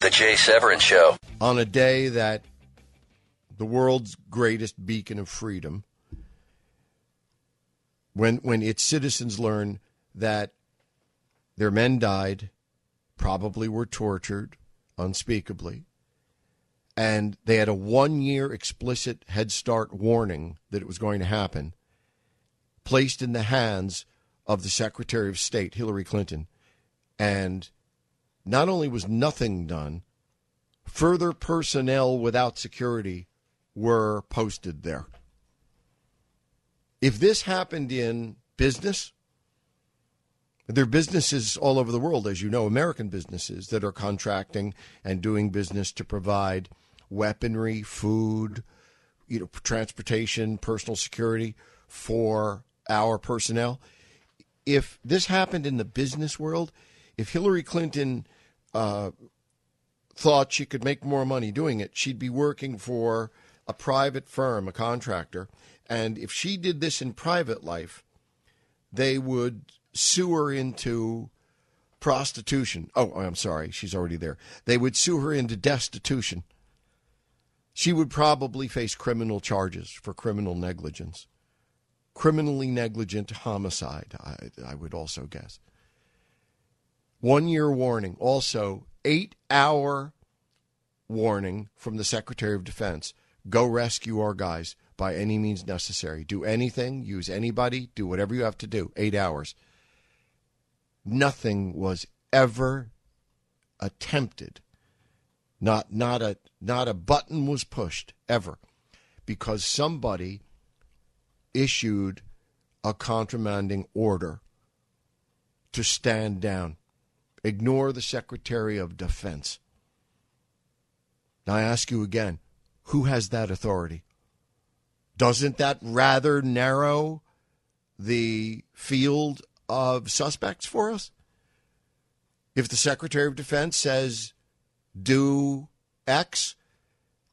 The Jay Severin Show. On a day that the world's greatest beacon of freedom, when its citizens learn that their men died, probably were tortured unspeakably, and they had a one-year explicit Head Start warning that it was going to happen, placed in the hands of the Secretary of State, Hillary Clinton, and not only was nothing done, further personnel without security were posted there. If this happened in business, there are businesses all over the world, as you know, American businesses that are contracting and doing business to provide weaponry, food, transportation, personal security for our personnel. If this happened in the business world, if Hillary Clinton thought she could make more money doing it, she'd be working for a private firm, a contractor. And if she did this in private life, they would sue her into prostitution. Oh, I'm sorry. She's already there. They would sue her into destitution. She would probably face criminal charges for criminal negligence. Criminally negligent homicide, I would also guess. 1 year warning. Also, 8-hour warning from the Secretary of Defense. Go rescue our guys by any means necessary. Do anything, use anybody, do whatever you have to do. 8 hours. Nothing was ever attempted. Not a button was pushed ever, because somebody issued a contramanding order to stand down. Ignore the Secretary of Defense. Now I ask you again, who has that authority? Doesn't that rather narrow the field of suspects for us? If the Secretary of Defense says, do X,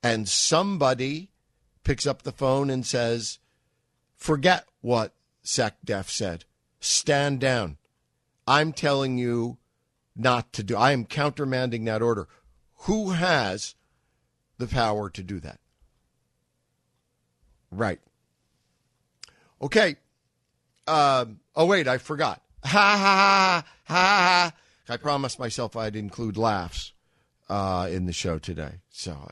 and somebody picks up the phone and says, forget what SecDef said. Stand down. I'm telling you not to do. I am countermanding that order. Who has the power to do that? Right. Okay. Wait, I forgot. I promised myself I'd include laughs in the show today. So.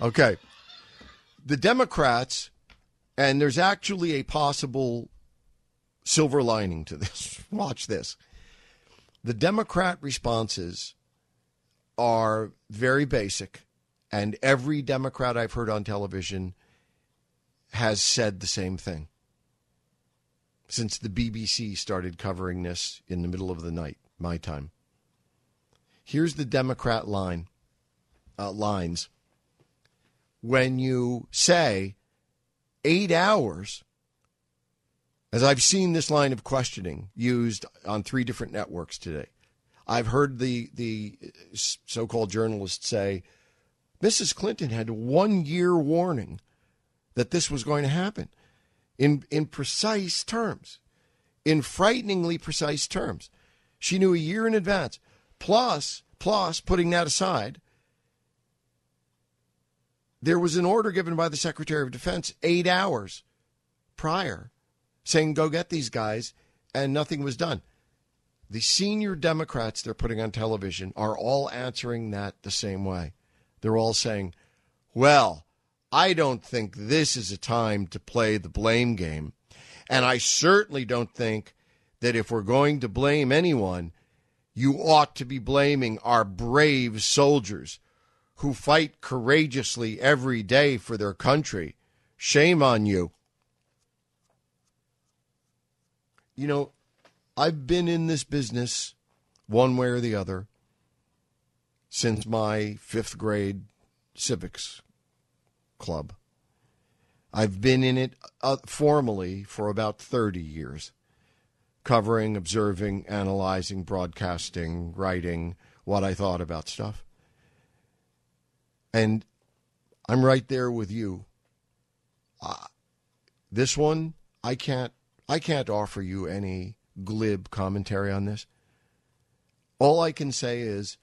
Okay. The Democrats, and there's actually a possible silver lining to this. Watch this. The Democrat responses are very basic, and every Democrat I've heard on television has said the same thing since the BBC started covering this in the middle of the night, my time. Here's the Democrat lines. When you say 8 hours, as I've seen this line of questioning used on three different networks today, I've heard the so-called journalists say, Mrs. Clinton had a 1 year warning that this was going to happen in precise terms, in frighteningly precise terms. She knew a year in advance. Plus, putting that aside, there was an order given by the Secretary of Defense 8 hours prior saying, go get these guys, and nothing was done. The senior Democrats they're putting on television are all answering that the same way. They're all saying, well, I don't think this is a time to play the blame game. And I certainly don't think that if we're going to blame anyone, you ought to be blaming our brave soldiers who fight courageously every day for their country. Shame on you. You know, I've been in this business one way or the other since my fifth grade civics club. I've been in it formally for about 30 years, covering, observing, analyzing, broadcasting, writing, what I thought about stuff. And I'm right there with you. This one, I can't offer you any glib commentary on this. All I can say is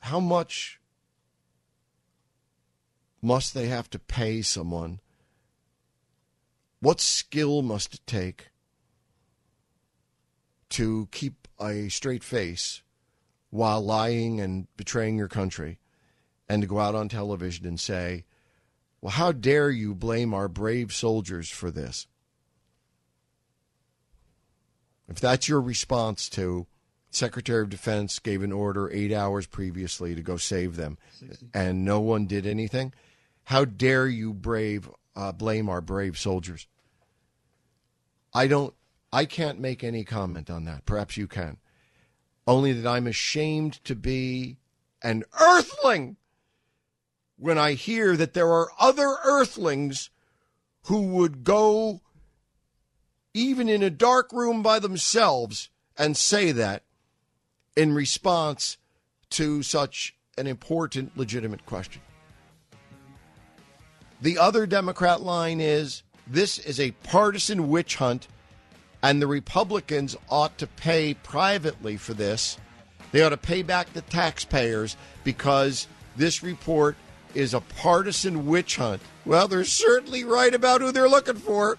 how much must they have to pay someone? What skill must it take to keep a straight face while lying and betraying your country and to go out on television and say, well, how dare you blame our brave soldiers for this? If that's your response to Secretary of Defense gave an order 8 hours previously to go save them, 60. And no one did anything, how dare you blame our brave soldiers? I can't make any comment on that. Perhaps you can. Only that I'm ashamed to be an earthling when I hear that there are other earthlings who would go even in a dark room by themselves and say that in response to such an important, legitimate question. The other Democrat line is, this is a partisan witch hunt, and the Republicans ought to pay privately for this. They ought to pay back the taxpayers because this report is a partisan witch hunt. Well, they're certainly right about who they're looking for.